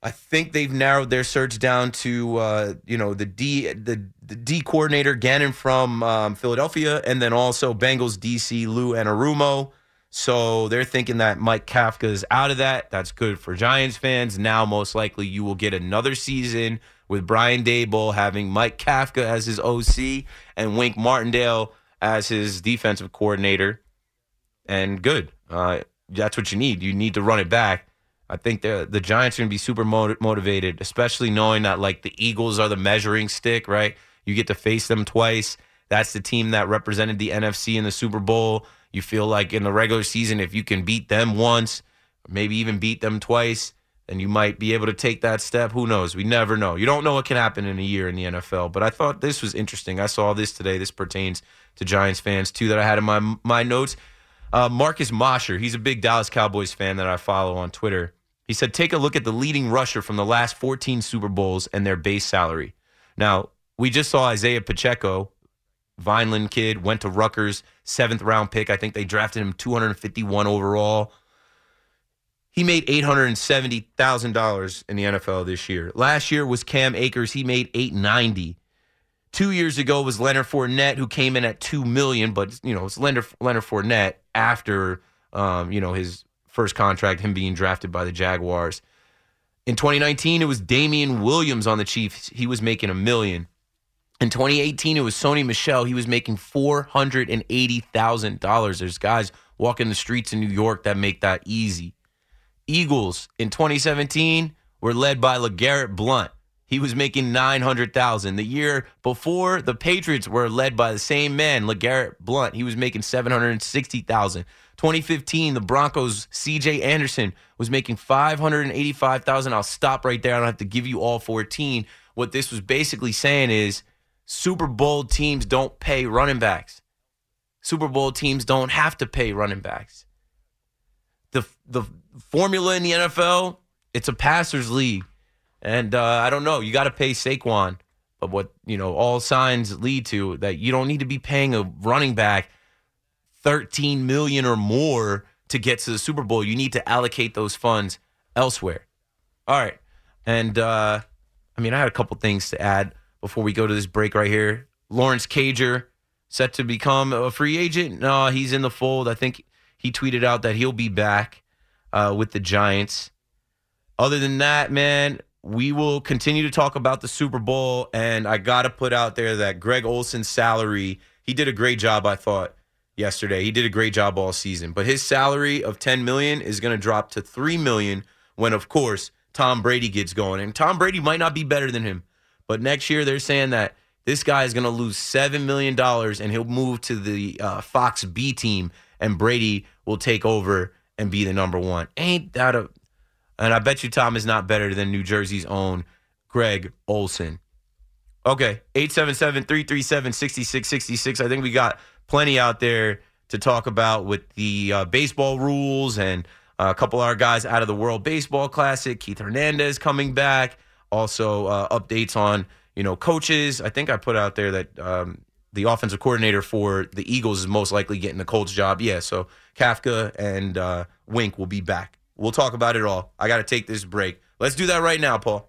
I think they've narrowed their search down to, the D coordinator, Gannon from Philadelphia, and then also Bengals DC, Lou Anarumo. So they're thinking that Mike Kafka is out of that. That's good for Giants fans. Now, most likely, you will get another season with Brian Daboll having Mike Kafka as his OC and Wink Martindale as his defensive coordinator. And good. That's what you need. You need to run it back. I think the Giants are going to be super motivated, especially knowing that, like, the Eagles are the measuring stick, right? You get to face them twice. That's the team that represented the NFC in the Super Bowl. You feel like in the regular season, if you can beat them once, maybe even beat them twice, then you might be able to take that step. Who knows? We never know. You don't know what can happen in a year in the NFL. But I thought this was interesting. I saw this today. This pertains to Giants fans, too, that I had in my notes. Marcus Mosher, he's a big Dallas Cowboys fan that I follow on Twitter. He said, take a look at the leading rusher from the last 14 Super Bowls and their base salary. Now, we just saw Isaiah Pacheco, Vineland kid, went to Rutgers, 7th-round pick. I think they drafted him 251 overall. He made $870,000 in the NFL this year. Last year was Cam Akers. He made $890,000. 2 years ago was Leonard Fournette, who came in at $2 million, but, it's Leonard Fournette after, his first contract, him being drafted by the Jaguars. In 2019, it was Damian Williams on the Chiefs. He was making $1 million. In 2018, it was Sony Michel. He was making $480,000. There's guys walking the streets in New York that make that easy. Eagles in 2017 were led by LeGarrette Blount. He was making $900,000. The year before, the Patriots were led by the same man, LeGarrette Blount. He was making $760,000. 2015, the Broncos' C.J. Anderson was making $585,000. I'll stop right there. I don't have to give you all 14. What this was basically saying is, Super Bowl teams don't pay running backs. Super Bowl teams don't have to pay running backs. The formula in the NFL, it's a passer's league. And I don't know. You got to pay Saquon. But what, all signs lead to that you don't need to be paying a running back $13 million or more to get to the Super Bowl. You need to allocate those funds elsewhere. All right. And, I had a couple things to add before we go to this break right here. Lawrence Cager, set to become a free agent. No, he's in the fold. I think he tweeted out that he'll be back with the Giants. Other than that, man, we will continue to talk about the Super Bowl, and I got to put out there that Greg Olsen's salary, he did a great job, I thought, yesterday. He did a great job all season. But his salary of $10 million is going to drop to $3 million when, of course, Tom Brady gets going. And Tom Brady might not be better than him. But next year, they're saying that this guy is going to lose $7 million and he'll move to the Fox B team, and Brady will take over and be the number one. Ain't that a... And I bet you Tom is not better than New Jersey's own Greg Olsen. Okay, 877-337-6666. I think we got plenty out there to talk about with the baseball rules and a couple of our guys out of the World Baseball Classic. Keith Hernandez coming back. Also, updates on, coaches. I think I put out there that the offensive coordinator for the Eagles is most likely getting the Colts job. Yeah, so Kafka and Wink will be back. We'll talk about it all. I got to take this break. Let's do that right now, Paul.